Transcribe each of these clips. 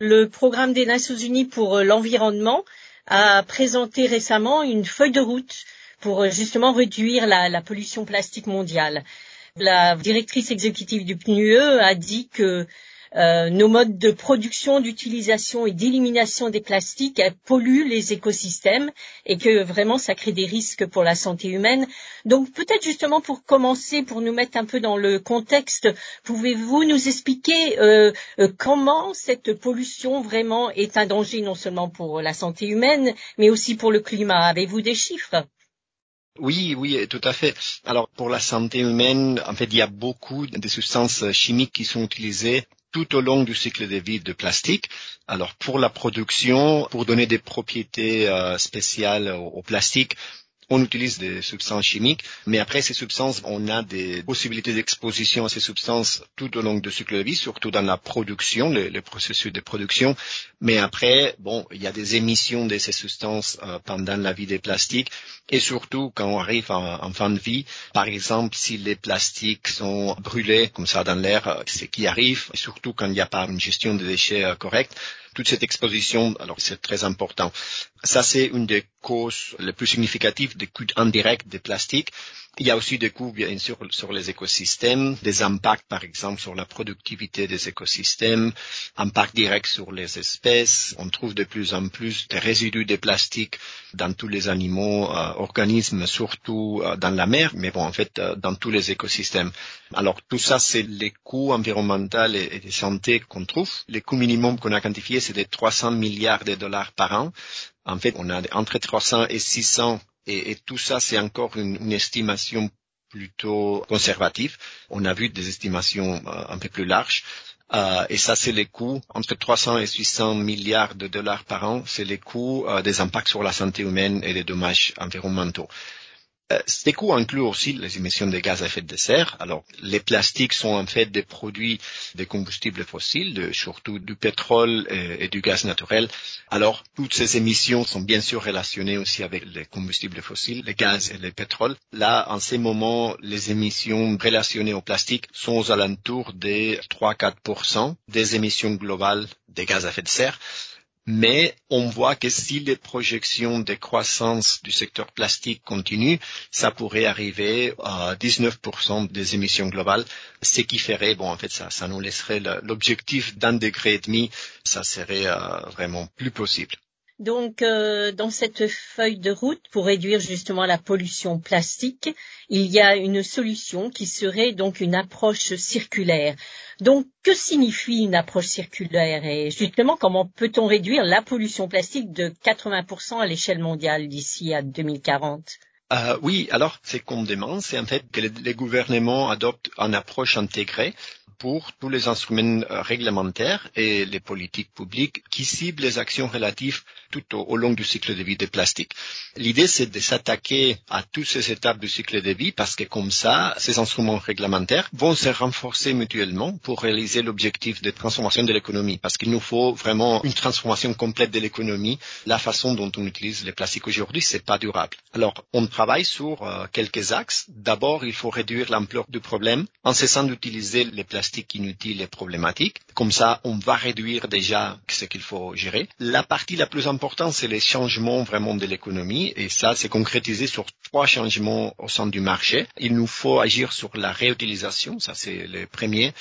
Le programme des Nations Unies pour l'environnement a présenté récemment une feuille de route pour justement réduire la pollution plastique mondiale. La directrice exécutive du PNUE a dit que nos modes de production, d'utilisation et d'élimination des plastiques polluent les écosystèmes et que vraiment ça crée des risques pour la santé humaine. Donc peut-être justement pour commencer, pour nous mettre un peu dans le contexte, pouvez-vous nous expliquer comment cette pollution vraiment est un danger non seulement pour la santé humaine mais aussi pour le climat? Avez-vous des chiffres ? Oui, tout à fait. Alors pour la santé humaine, en fait, il y a beaucoup de substances chimiques qui sont utilisées tout au long du cycle de vie de plastique. Alors pour la production, pour donner des propriétés spéciales au plastique, on utilise des substances chimiques, mais après ces substances, on a des possibilités d'exposition à ces substances tout au long du cycle de vie, surtout dans la production, le processus de production. Mais après, il y a des émissions de ces substances pendant la vie des plastiques, et surtout quand on arrive en fin de vie. Par exemple, si les plastiques sont brûlés comme ça dans l'air, c'est ce qui arrive, et surtout quand il n'y a pas une gestion des déchets correcte. Toute cette exposition, alors c'est très important. Ça, c'est une des causes les plus significatives des coûts indirects des plastiques. Il y a aussi des coûts, bien sûr, sur les écosystèmes, des impacts, par exemple, sur la productivité des écosystèmes, impacts directs sur les espèces. On trouve de plus en plus des résidus de plastique dans tous les animaux, organismes, surtout dans la mer, mais en fait, dans tous les écosystèmes. Alors, tout ça, c'est les coûts environnementaux et de santé qu'on trouve. Les coûts minimums qu'on a quantifiés, c'est de 300 milliards de dollars par an. En fait, on a entre 300 et 600 Et tout ça, c'est encore une estimation plutôt conservative. On a vu des estimations un peu plus larges. Et ça, c'est les coûts. Entre 300 et 600 milliards de dollars par an, c'est les coûts des impacts sur la santé humaine et des dommages environnementaux. Ces coûts incluent aussi les émissions de gaz à effet de serre. Alors, les plastiques sont en fait des produits des combustibles fossiles, surtout du pétrole et du gaz naturel. Alors, toutes ces émissions sont bien sûr relationnées aussi avec les combustibles fossiles, les gaz et le pétrole. Là, en ces moments, les émissions relationnées au plastique sont aux alentours des 3-4% des émissions globales des gaz à effet de serre. Mais on voit que si les projections de croissance du secteur plastique continuent, ça pourrait arriver à 19% des émissions globales, ce qui ferait, ça nous laisserait l'objectif d'1,5 degré, ça serait vraiment plus possible. Donc, dans cette feuille de route pour réduire justement la pollution plastique, il y a une solution qui serait donc une approche circulaire. Donc, que signifie une approche circulaire et justement comment peut-on réduire la pollution plastique de 80% à l'échelle mondiale d'ici à 2040 ? Oui, alors ce qu'on demande, c'est en fait que les gouvernements adoptent une approche intégrée pour tous les instruments réglementaires et les politiques publiques qui ciblent les actions relatives tout au long du cycle de vie des plastiques. L'idée, c'est de s'attaquer à toutes ces étapes du cycle de vie parce que comme ça, ces instruments réglementaires vont se renforcer mutuellement pour réaliser l'objectif de transformation de l'économie parce qu'il nous faut vraiment une transformation complète de l'économie. La façon dont on utilise les plastiques aujourd'hui, c'est pas durable. Alors, on travaille sur quelques axes. D'abord, il faut réduire l'ampleur du problème en cessant d'utiliser les plastiques inutiles et problématiques. Comme ça, on va réduire déjà ce qu'il faut gérer. La partie la plus importante, c'est les changements vraiment de l'économie. Et ça, c'est concrétisé sur 3 changements au sein du marché. Il nous faut agir sur la réutilisation. Ça, c'est le premier.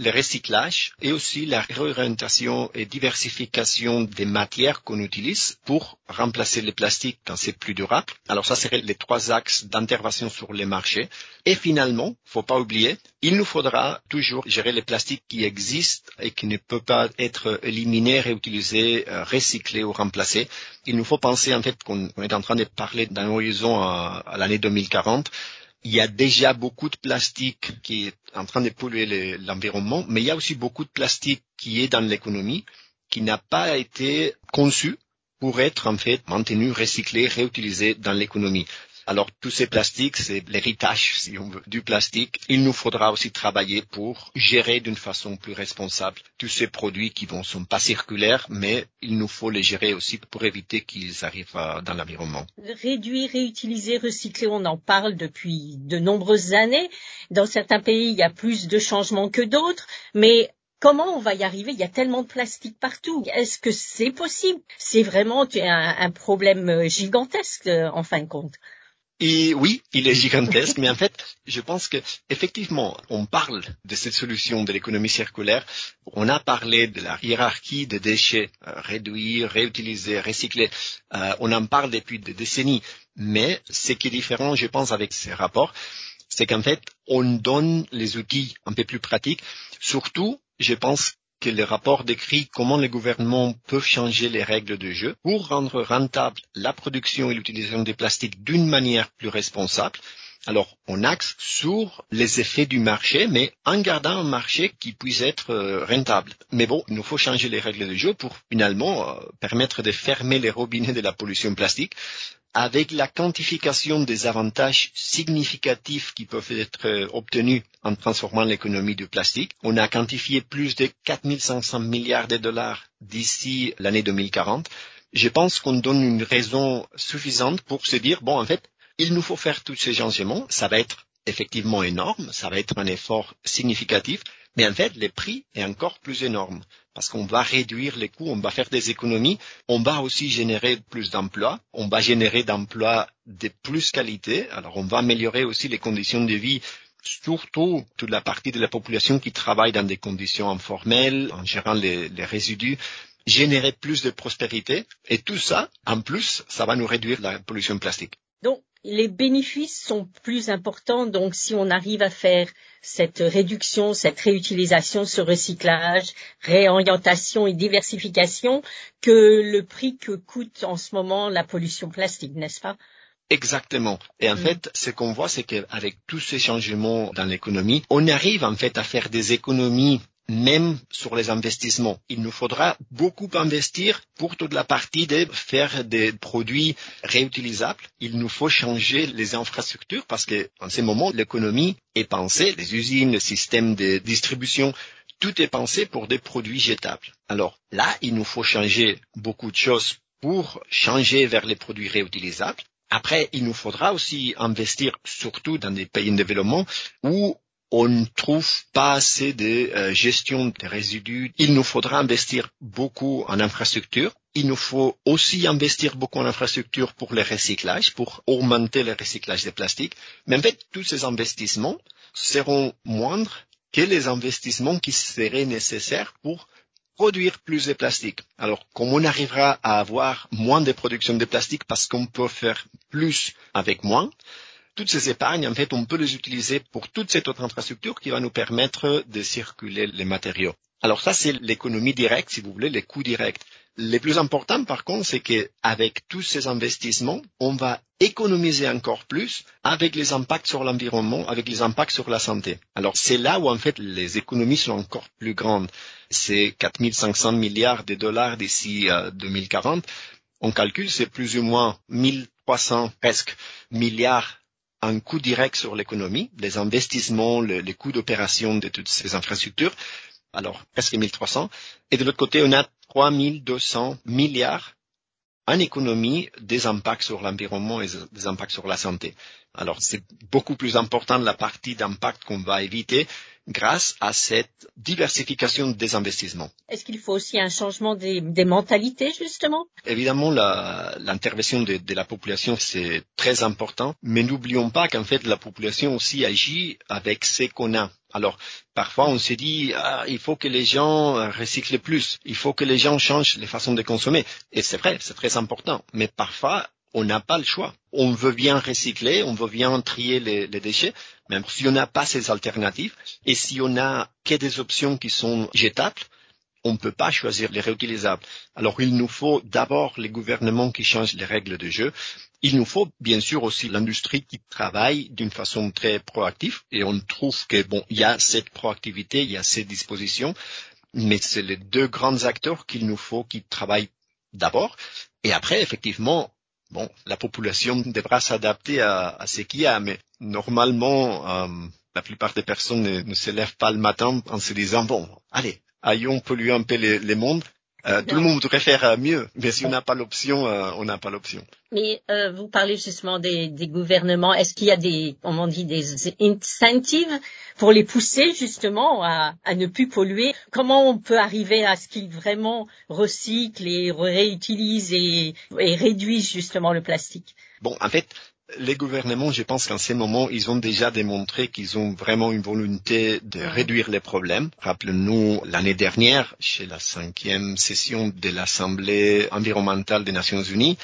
Le recyclage et aussi la réorientation et diversification des matières qu'on utilise pour remplacer les plastiques quand c'est plus durable. Alors ça serait les 3 axes d'intervention sur les marchés. Et finalement, faut pas oublier, il nous faudra toujours gérer les plastiques qui existent et qui ne peuvent pas être éliminés, réutilisés, recyclés ou remplacés. Il nous faut penser en fait qu'on est en train de parler d'un horizon à l'année 2040. Il y a déjà beaucoup de plastique qui est en train de polluer l'environnement, mais il y a aussi beaucoup de plastique qui est dans l'économie, qui n'a pas été conçu pour être en fait maintenu, recyclé, réutilisé dans l'économie. Alors tous ces plastiques, c'est l'héritage, si on veut, du plastique. Il nous faudra aussi travailler pour gérer d'une façon plus responsable tous ces produits qui ne sont pas circulaires, mais il nous faut les gérer aussi pour éviter qu'ils arrivent dans l'environnement. Réduire, réutiliser, recycler, on en parle depuis de nombreuses années. Dans certains pays, il y a plus de changements que d'autres, mais Comment on va y arriver? Il y a tellement de plastique partout. Est-ce que c'est possible? C'est vraiment un problème gigantesque, en fin de compte. Et oui, il est gigantesque, mais en fait, je pense que effectivement, on parle de cette solution de l'économie circulaire. On a parlé de la hiérarchie des déchets, réduire, réutiliser, recycler. On en parle depuis des décennies. Mais ce qui est différent, je pense, avec ces rapports, c'est qu'en fait, on donne les outils un peu plus pratiques. Surtout, je pense que le rapport décrit comment les gouvernements peuvent changer les règles de jeu pour rendre rentable la production et l'utilisation des plastiques d'une manière plus responsable. Alors, on axe sur les effets du marché, mais en gardant un marché qui puisse être rentable. Mais bon, il nous faut changer les règles de jeu pour finalement permettre de fermer les robinets de la pollution plastique, avec la quantification des avantages significatifs qui peuvent être obtenus en transformant l'économie du plastique. On a quantifié plus de 4 500 milliards $ d'ici l'année 2040. Je pense qu'on donne une raison suffisante pour se dire, bon, en fait, il nous faut faire tous ces changements. Ça va être effectivement énorme, ça va être un effort significatif, mais en fait, le prix est encore plus énorme parce qu'on va réduire les coûts, on va faire des économies, on va aussi générer plus d'emplois, on va générer d'emplois de plus qualité, alors on va améliorer aussi les conditions de vie, surtout toute la partie de la population qui travaille dans des conditions informelles, en gérant les résidus, générer plus de prospérité, et tout ça, en plus, ça va nous réduire la pollution plastique. Donc, les bénéfices sont plus importants, donc si on arrive à faire cette réduction, cette réutilisation, ce recyclage, réorientation et diversification, que le prix que coûte en ce moment la pollution plastique, n'est-ce pas? Exactement. Et en fait, ce qu'on voit, c'est qu'avec tous ces changements dans l'économie, on arrive en fait à faire des économies même sur les investissements. Il nous faudra beaucoup investir pour toute la partie de faire des produits réutilisables. Il nous faut changer les infrastructures parce que, en ce moment, l'économie est pensée, les usines, le système de distribution, tout est pensé pour des produits jetables. Alors là, il nous faut changer beaucoup de choses pour changer vers les produits réutilisables. Après, il nous faudra aussi investir surtout dans des pays en développement où on ne trouve pas assez de gestion des résidus. Il nous faudra investir beaucoup en infrastructure. Il nous faut aussi investir beaucoup en infrastructure pour le recyclage, pour augmenter le recyclage des plastiques. Mais en fait, tous ces investissements seront moindres que les investissements qui seraient nécessaires pour produire plus de plastique. Alors, comme on arrivera à avoir moins de production de plastique parce qu'on peut faire plus avec moins, toutes ces épargnes, en fait, on peut les utiliser pour toute cette autre infrastructure qui va nous permettre de circuler les matériaux. Alors ça, c'est l'économie directe, si vous voulez, les coûts directs. Les plus importants, par contre, c'est qu'avec tous ces investissements, on va économiser encore plus avec les impacts sur l'environnement, avec les impacts sur la santé. Alors c'est là où, en fait, les économies sont encore plus grandes. C'est 4 500 milliards $ d'ici 2040. On calcule, c'est plus ou moins 1300 presque milliards un coût direct sur l'économie, les investissements, les coûts d'opération de toutes ces infrastructures, alors presque 1300. Et de l'autre côté, on a 3200 milliards en économie des impacts sur l'environnement et des impacts sur la santé. Alors c'est beaucoup plus important la partie d'impact qu'on va éviter grâce à cette diversification des investissements. Est-ce qu'il faut aussi un changement des mentalités, justement? Évidemment, l'intervention de la population, c'est très important, mais n'oublions pas qu'en fait, la population aussi agit avec ce qu'on a. Alors, parfois, on se dit, il faut que les gens recyclent plus, il faut que les gens changent les façons de consommer. Et c'est vrai, c'est très important, mais parfois, on n'a pas le choix. On veut bien recycler, on veut bien trier les déchets, même si on n'a pas ces alternatives. Et si on n'a que des options qui sont jetables, on ne peut pas choisir les réutilisables. Alors, il nous faut d'abord les gouvernements qui changent les règles de jeu. Il nous faut, bien sûr, aussi l'industrie qui travaille d'une façon très proactive. Et on trouve que, bon, il y a cette proactivité, il y a ces dispositions, mais c'est les deux grands acteurs qu'il nous faut qui travaillent d'abord. Et après, effectivement, bon, la population devra s'adapter à ce qu'il y a, mais normalement, la plupart des personnes ne se lèvent pas le matin en se disant, bon, allez, ayons pollué un peu le monde. Tout le monde préfère mieux, mais si on n'a pas l'option, on n'a pas l'option. Mais vous parlez justement des gouvernements. Est-ce qu'il y a des incentives pour les pousser justement à ne plus polluer? Comment on peut arriver à ce qu'ils vraiment recyclent et réutilisent et réduisent justement le plastique? Bon, en fait, les gouvernements, je pense qu'en ce moment, ils ont déjà démontré qu'ils ont vraiment une volonté de réduire les problèmes. Rappelons-nous, l'année dernière, chez la 5e session de l'Assemblée environnementale des Nations Unies,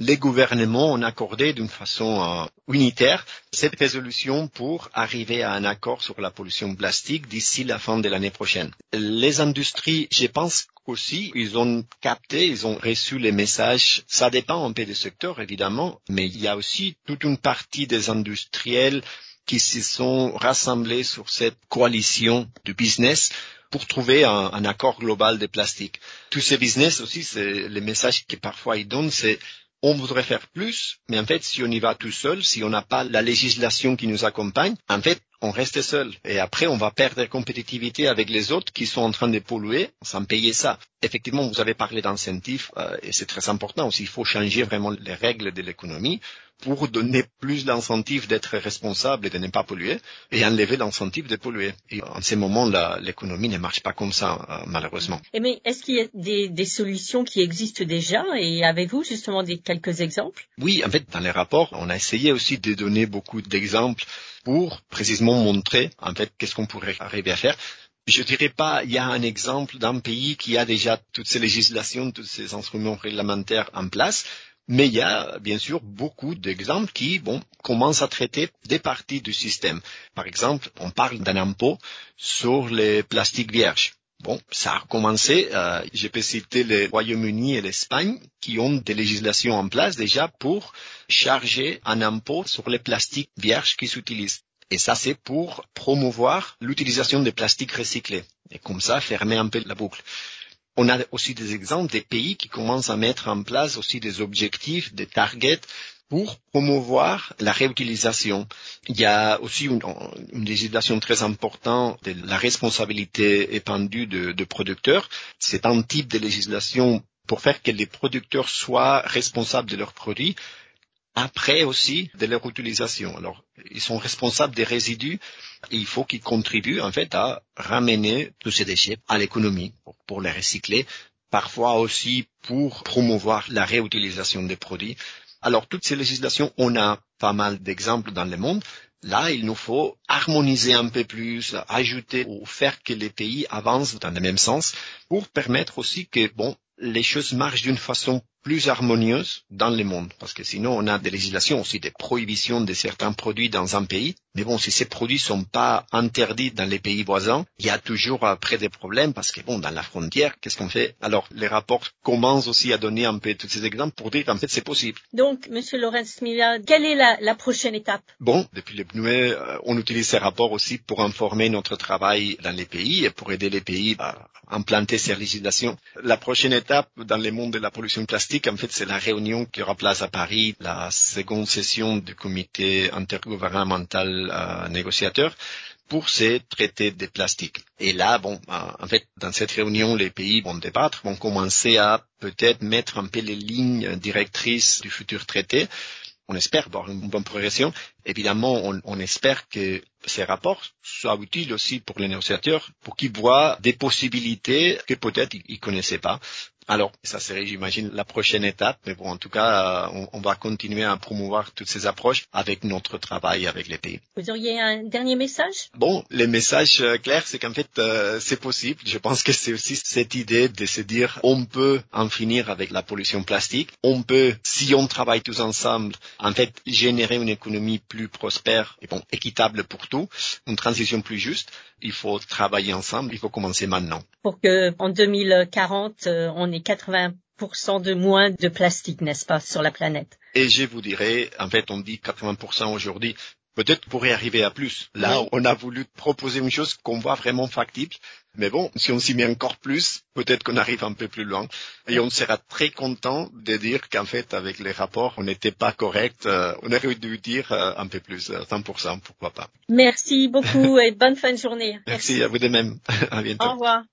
les gouvernements ont accordé d'une façon unitaire cette résolution pour arriver à un accord sur la pollution plastique d'ici la fin de l'année prochaine. Les industries, je pense aussi, ils ont capté, ils ont reçu les messages. Ça dépend un peu du secteur, évidemment, mais il y a aussi toute une partie des industriels qui se sont rassemblés sur cette coalition du business pour trouver un accord global des plastiques. Tous ces business aussi, c'est les messages que parfois ils donnent, c'est on voudrait faire plus, mais en fait, si on y va tout seul, si on n'a pas la législation qui nous accompagne, en fait, on reste seul. Et après, on va perdre la compétitivité avec les autres qui sont en train de polluer sans payer ça. Effectivement, vous avez parlé d'incentifs, et c'est très important aussi. Il faut changer vraiment les règles de l'économie pour donner plus d'incentifs d'être responsable et de ne pas polluer et enlever l'incentif de polluer. Et en ce moment, l'économie ne marche pas comme ça, malheureusement. Et mais est-ce qu'il y a des solutions qui existent déjà et avez-vous justement quelques exemples? Oui, en fait, dans les rapports, on a essayé aussi de donner beaucoup d'exemples pour précisément montrer, en fait, qu'est-ce qu'on pourrait arriver à faire. Je dirais pas, il y a un exemple d'un pays qui a déjà toutes ces législations, tous ces instruments réglementaires en place. Mais il y a, bien sûr, beaucoup d'exemples qui, commencent à traiter des parties du système. Par exemple, on parle d'un impôt sur les plastiques vierges. Bon, ça a commencé, je peux citer le Royaume-Uni et l'Espagne qui ont des législations en place déjà pour charger un impôt sur les plastiques vierges qui s'utilisent. Et ça, c'est pour promouvoir l'utilisation des plastiques recyclés. Et comme ça, fermer un peu la boucle. On a aussi des exemples des pays qui commencent à mettre en place aussi des objectifs, des targets pour promouvoir la réutilisation. Il y a aussi une législation très importante de la responsabilité étendue de producteurs. C'est un type de législation pour faire que les producteurs soient responsables de leurs produits après aussi de leur utilisation. Alors, ils sont responsables des résidus et il faut qu'ils contribuent en fait à ramener tous ces déchets à l'économie pour les recycler, parfois aussi pour promouvoir la réutilisation des produits. Alors, toutes ces législations, on a pas mal d'exemples dans le monde. Là, il nous faut harmoniser un peu plus, ajouter ou faire que les pays avancent dans le même sens pour permettre aussi que, les choses marchent d'une façon plus harmonieuse dans le monde. Parce que sinon, on a des législations aussi, des prohibitions de certains produits dans un pays. Mais si ces produits sont pas interdits dans les pays voisins, il y a toujours après des problèmes parce que dans la frontière, qu'est-ce qu'on fait? Alors, les rapports commencent aussi à donner un peu tous ces exemples pour dire qu'en fait, c'est possible. Donc, Monsieur Llorenç Milà, quelle est la prochaine étape? Depuis le PNUE, on utilise ces rapports aussi pour informer notre travail dans les pays et pour aider les pays à implanter ces législations. La prochaine étape dans le monde de la pollution plastique, en fait, c'est la réunion qui aura place à Paris, la seconde session du Comité intergouvernemental négociateur pour ces traités des plastiques. Et là, en fait, dans cette réunion, les pays vont débattre, vont commencer à peut-être mettre un peu les lignes directrices du futur traité. On espère avoir une bonne progression. Évidemment, on espère que ces rapports soient utiles aussi pour les négociateurs, pour qu'ils voient des possibilités que peut-être ils connaissaient pas. Alors, ça serait, j'imagine, la prochaine étape. Mais en tout cas, on va continuer à promouvoir toutes ces approches avec notre travail avec les pays. Vous auriez un dernier message? Le message clair, c'est qu'en fait, c'est possible. Je pense que c'est aussi cette idée de se dire, on peut en finir avec la pollution plastique. On peut, si on travaille tous ensemble, en fait, générer une économie plus prospère et équitable pour tous, une transition plus juste. Il faut travailler ensemble. Il faut commencer maintenant. Pour que, en 2040, on ait 80% de moins de plastique, n'est-ce pas, sur la planète. Et je vous dirais, en fait, on dit 80% aujourd'hui. Peut-être pourrait arriver à plus. Là, on a voulu proposer une chose qu'on voit vraiment factible. Mais si on s'y met encore plus, peut-être qu'on arrive un peu plus loin. Et on sera très content de dire qu'en fait, avec les rapports, on n'était pas correct. On aurait dû dire un peu plus, 100%, pourquoi pas. Merci beaucoup et bonne fin de journée. Merci à vous de même. À bientôt. Au revoir.